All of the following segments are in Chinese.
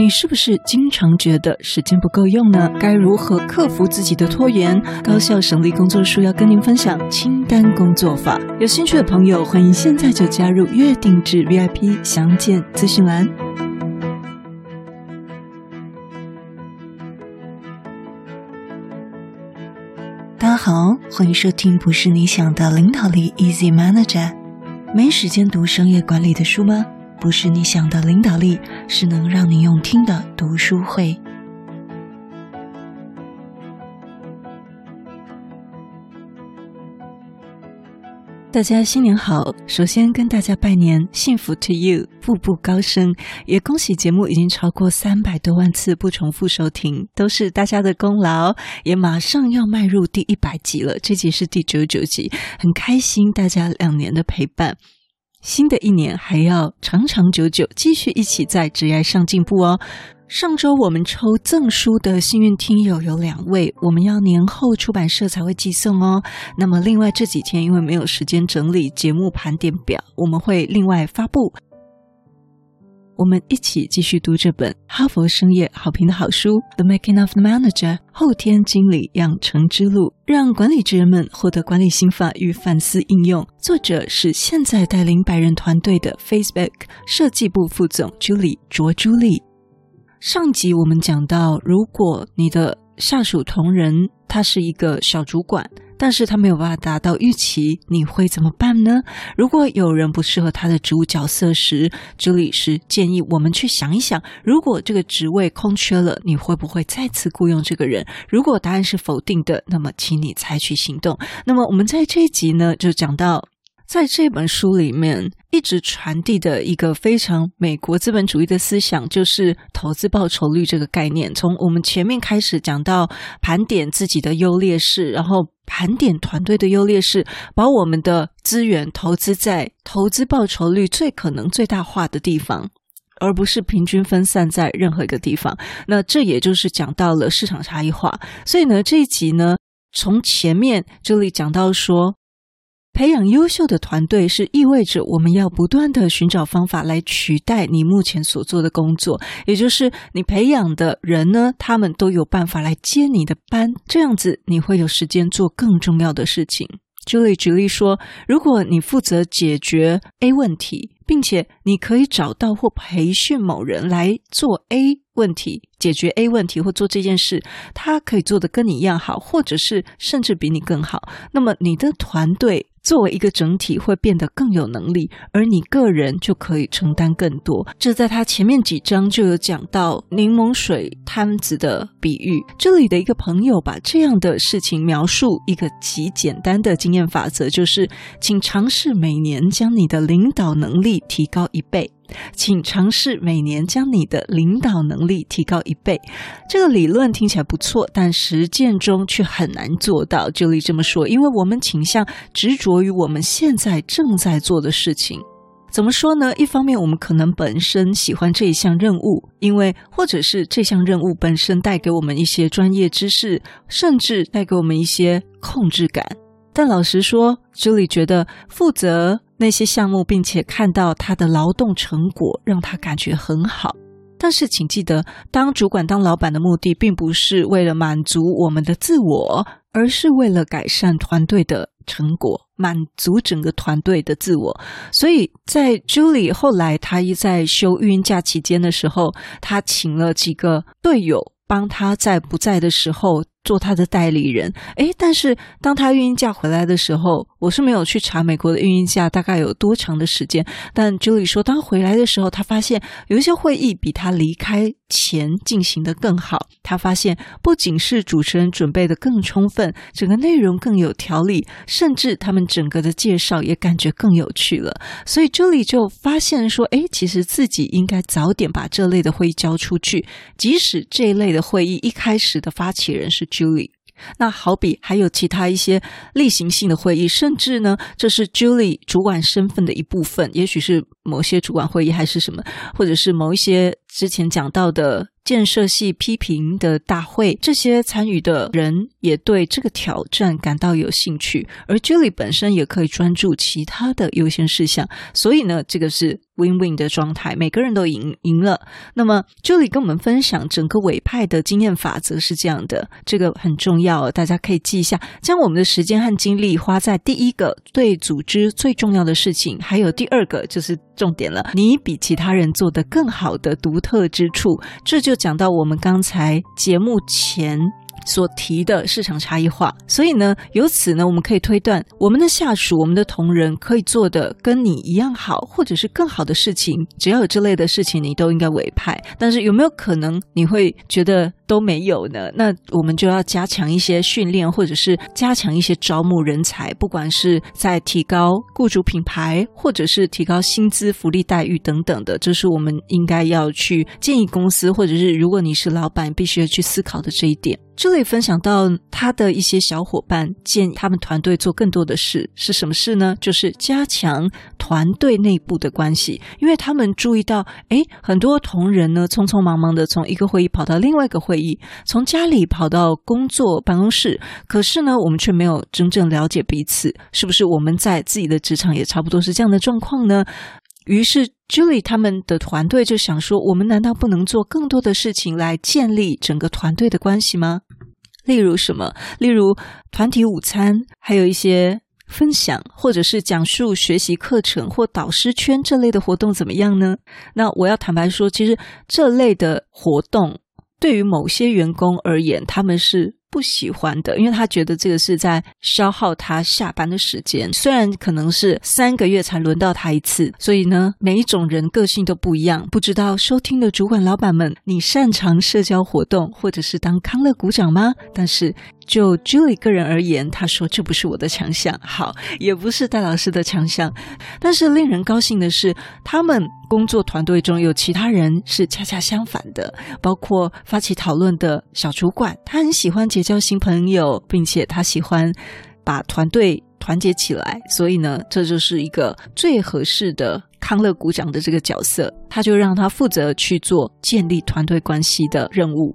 你是不是经常觉得时间不够用呢？该如何克服自己的拖延？高效省力工作书要跟您分享清单工作法。有兴趣的朋友，欢迎现在就加入月定制 VIP， 详见资讯栏。大家好，欢迎收听不是你想的领导力 Easy Manager。没时间读商业管理的书吗？不是你想的领导力，是能让你用听的读书会。大家新年好，首先跟大家拜年，幸福 to you， 步步高升，也恭喜节目已经超过300多万次不重复收听，都是大家的功劳，也马上要迈入第100集了，这集是第99集，很开心大家2年的陪伴。新的一年还要长长久久，继续一起在职业上进步哦。上周我们抽赠书的幸运听友有2位，我们要年后出版社才会寄送哦。那么另外这几天因为没有时间整理节目盘点表，我们会另外发布。我们一起继续读这本哈佛商业好评的好书《The Making of the Manager： 后天经理养成之路》，让管理职人们获得管理心法与反思应用。作者是现在带领100人团队的 Facebook 设计部副总 Julie 卓朱莉。上集我们讲到，如果你的下属同仁他是一个小主管，但是他没有办法达到预期，你会怎么办呢？如果有人不适合他的职务角色时，这里是建议我们去想一想，如果这个职位空缺了，你会不会再次雇佣这个人？如果答案是否定的，那么请你采取行动。那么我们在这一集呢，就讲到在这本书里面一直传递的一个非常美国资本主义的思想，就是投资报酬率这个概念。从我们前面开始讲到盘点自己的优劣势，然后盘点团队的优劣势，把我们的资源投资在投资报酬率最可能最大化的地方，而不是平均分散在任何一个地方。那这也就是讲到了市场差异化。所以呢，这一集呢，从前面这里讲到说，培养优秀的团队是意味着我们要不断的寻找方法来取代你目前所做的工作，也就是你培养的人呢，他们都有办法来接你的班，这样子你会有时间做更重要的事情。Julie 举例说，如果你负责解决 A 问题，并且你可以找到或培训某人来做 A 问题，解决 A 问题或做这件事，他可以做得跟你一样好，或者是甚至比你更好，那么你的团队作为一个整体会变得更有能力，而你个人就可以承担更多。这在他前面几章就有讲到柠檬水摊子的比喻，这里的一个朋友把这样的事情描述一个极简单的经验法则，就是请尝试每年将你的领导能力提高1倍，请尝试每年将你的领导能力提高1倍。这个理论听起来不错，但实践中却很难做到。就例这么说，因为我们倾向执着于我们现在正在做的事情。怎么说呢？一方面我们可能本身喜欢这一项任务，因为或者是这项任务本身带给我们一些专业知识，甚至带给我们一些控制感。但老实说，这里觉得负责那些项目并且看到他的劳动成果让他感觉很好，但是请记得，当主管当老板的目的并不是为了满足我们的自我，而是为了改善团队的成果，满足整个团队的自我。所以在 Julie 后来他在休孕假期间的时候，他请了几个队友帮他在不在的时候做他的代理人。但是当他孕假回来的时候，我是没有去查美国的孕假大概有多长的时间，但 Julie 说当回来的时候，他发现有一些会议比他离开前进行得更好。他发现不仅是主持人准备得更充分，整个内容更有条理，甚至他们整个的介绍也感觉更有趣了。所以 Julie 就发现说，其实自己应该早点把这类的会议交出去，即使这一类的会议一开始的发起人是Julie。 那好比还有其他一些例行性的会议，甚至呢，这是 Julie 主管身份的一部分，也许是某些主管会议还是什么，或者是某一些之前讲到的建设系批评的大会，这些参与的人也对这个挑战感到有兴趣，而 Julie 本身也可以专注其他的优先事项。所以呢，这个是 win-win 的状态，每个人都赢了。那么Julie跟我们分享整个委派的经验法则是这样的，这个很重要，大家可以记一下，将我们的时间和精力花在第一个对组织最重要的事情，还有第二个就是重点了，你比其他人做得更好的独特之处。这就讲到我们刚才节目前所提的市场差异化。所以呢，由此呢，我们可以推断，我们的下属、我们的同仁可以做的跟你一样好，或者是更好的事情，只要有这类的事情，你都应该委派。但是有没有可能你会觉得都没有呢？那我们就要加强一些训练，或者是加强一些招募人才，不管是在提高雇主品牌，或者是提高薪资、福利待遇等等的，这是我们应该要去建议公司，或者是如果你是老板，必须要去思考的这一点。这里分享到他的一些小伙伴建议他们团队做更多的事，是什么事呢？就是加强团队内部的关系。因为他们注意到，很多同仁呢匆匆忙忙的从一个会议跑到另外一个会议，从家里跑到工作办公室，可是呢我们却没有真正了解彼此，是不是我们在自己的职场也差不多是这样的状况呢？于是Julie 他们的团队就想说，我们难道不能做更多的事情来建立整个团队的关系吗？例如团体午餐，还有一些分享，或者是讲述学习课程或导师圈这类的活动怎么样呢？那我要坦白说，其实这类的活动对于某些员工而言，他们是不喜欢的，因为他觉得这个是在消耗他下班的时间，虽然可能是3个月才轮到他一次。所以呢，每一种人个性都不一样，不知道收听的主管老板们，你擅长社交活动或者是当康乐股长吗？但是就 Julie 个人而言，他说这不是我的强项，好，也不是戴老师的强项。但是令人高兴的是，他们工作团队中有其他人是恰恰相反的，包括发起讨论的小主管，他很喜欢结交新朋友，并且他喜欢把团队团结起来，所以呢，这就是一个最合适的康乐股长的这个角色，他就让他负责去做建立团队关系的任务。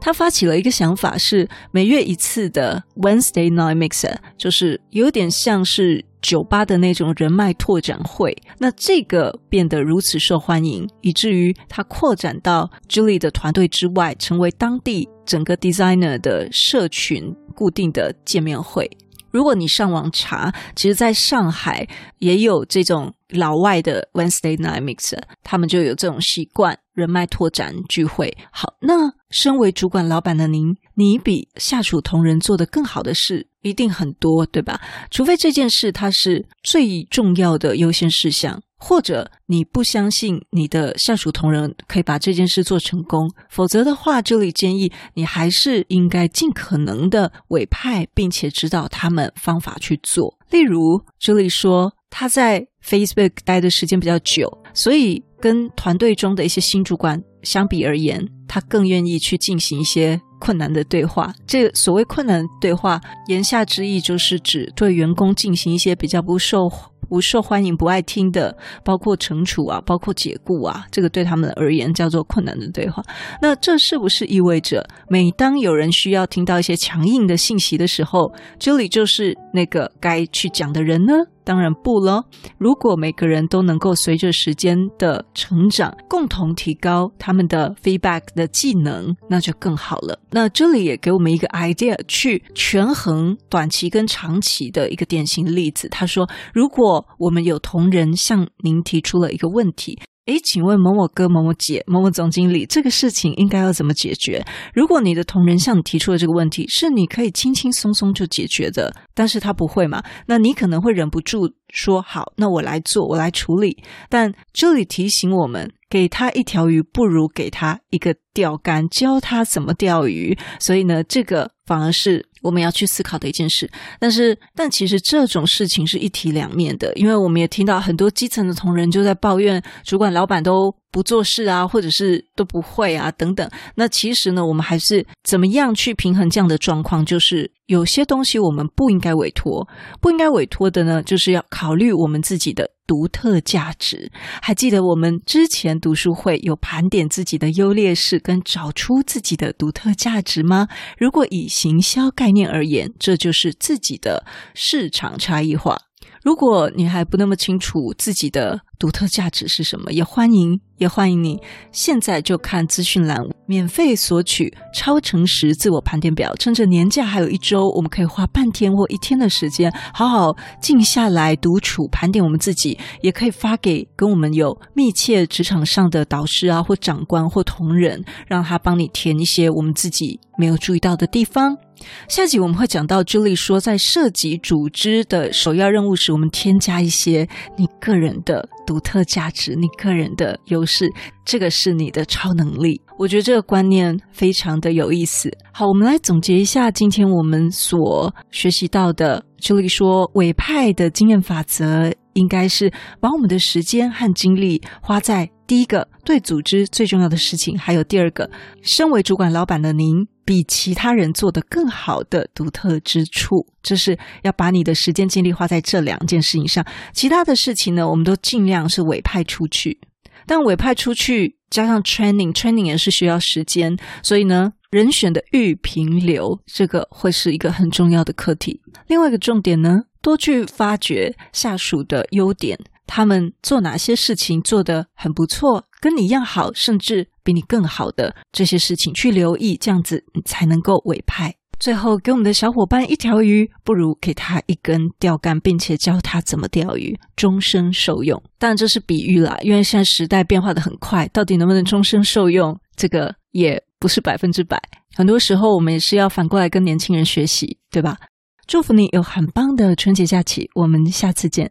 他发起了一个想法，是每月一次的 Wednesday Night Mixer， 就是有点像是酒吧的那种人脉拓展会。那这个变得如此受欢迎，以至于他扩展到 Julie 的团队之外，成为当地整个 designer 的社群固定的见面会。如果你上网查，其实在上海也有这种老外的 Wednesday Night Mixer， 他们就有这种习惯，人脉拓展聚会。好，那身为主管老板的您，你比下属同仁做得更好的事一定很多，对吧？除非这件事它是最重要的优先事项，或者你不相信你的下属同仁可以把这件事做成功，否则的话，这里建议你还是应该尽可能的委派，并且指导他们方法去做。例如，这里说他在 Facebook 待的时间比较久，所以跟团队中的一些新主管相比而言，他更愿意去进行一些困难的对话。这所谓困难的对话，言下之意就是指对员工进行一些比较不受欢迎、不爱听的，包括惩处啊，包括解雇啊，这个对他们而言叫做困难的对话。那这是不是意味着，每当有人需要听到一些强硬的信息的时候，这里就是那个该去讲的人呢？当然不了。如果每个人都能够随着时间的成长，共同提高他们的 feedback 的技能，那就更好了。那这里也给我们一个 idea 去权衡短期跟长期的一个典型例子。他说，如果我们有同仁向您提出了一个问题，请问某某哥、某某姐、某某总经理，这个事情应该要怎么解决？如果你的同仁向你提出的这个问题是你可以轻轻松松就解决的，但是他不会嘛，那你可能会忍不住说，好，那我来做，我来处理。但这里提醒我们，给他一条鱼不如给他一个钓竿，教他怎么钓鱼。所以呢，这个反而是我们要去思考的一件事。但其实这种事情是一体两面的，因为我们也听到很多基层的同仁就在抱怨主管老板都不做事啊，或者是都不会啊等等。那其实呢，我们还是怎么样去平衡这样的状况，就是有些东西我们不应该委托的呢，就是要考虑我们自己的独特价值。还记得我们之前读书会有盘点自己的优劣势跟找出自己的独特价值吗？如果以行销概念而言，这就是自己的市场差异化。如果你还不那么清楚自己的独特价值是什么，也欢迎你现在就看资讯栏免费索取超诚实自我盘点表。趁着年假还有1周，我们可以花半天或1天的时间好好静下来独处盘点我们自己，也可以发给跟我们有密切职场上的导师啊，或长官或同仁，让他帮你填一些我们自己没有注意到的地方。下集我们会讲到 Julie 说在涉及组织的首要任务时，我们添加一些你个人的独特价值，你个人的优势，这个是你的超能力。我觉得这个观念非常的有意思。好，我们来总结一下今天我们所学习到的。Julie 说委派的经验法则应该是把我们的时间和精力花在第一个对组织最重要的事情，还有第二个身为主管老板的您比其他人做得更好的独特之处，就是要把你的时间精力花在这2件事情上，其他的事情呢我们都尽量是委派出去。但委派出去加上 training 也是需要时间，所以呢人选的预评流这个会是一个很重要的课题。另外一个重点呢，多去发掘下属的优点，他们做哪些事情做得很不错，跟你一样好，甚至比你更好的这些事情去留意，这样子你才能够委派。最后给我们的小伙伴一条鱼，不如给他一根钓竿，并且教他怎么钓鱼，终身受用。当然这是比喻啦，因为现在时代变化得很快，到底能不能终身受用这个也不是100%，很多时候我们也是要反过来跟年轻人学习，对吧？祝福你有很棒的春节假期，我们下次见。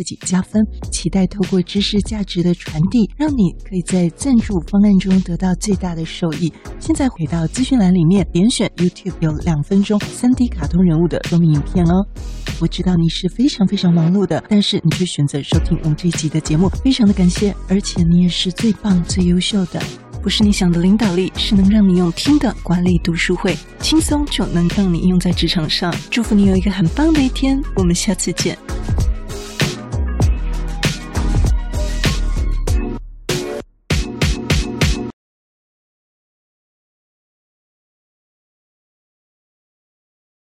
己加分，期待透过知识价值的传递，让你可以在赞助方案中得到最大的受益。现在回到资讯栏里面点选 YouTube 有2分钟 3D 卡通人物的说明影片哦。我知道你是非常非常忙碌的，但是你却选择收听我们这一集的节目，非常的感谢，而且你也是最棒最优秀的。不是你想的领导力，是能让你用听的管理读书会，轻松就能让你用在职场上。祝福你有一个很棒的一天，我们下次见。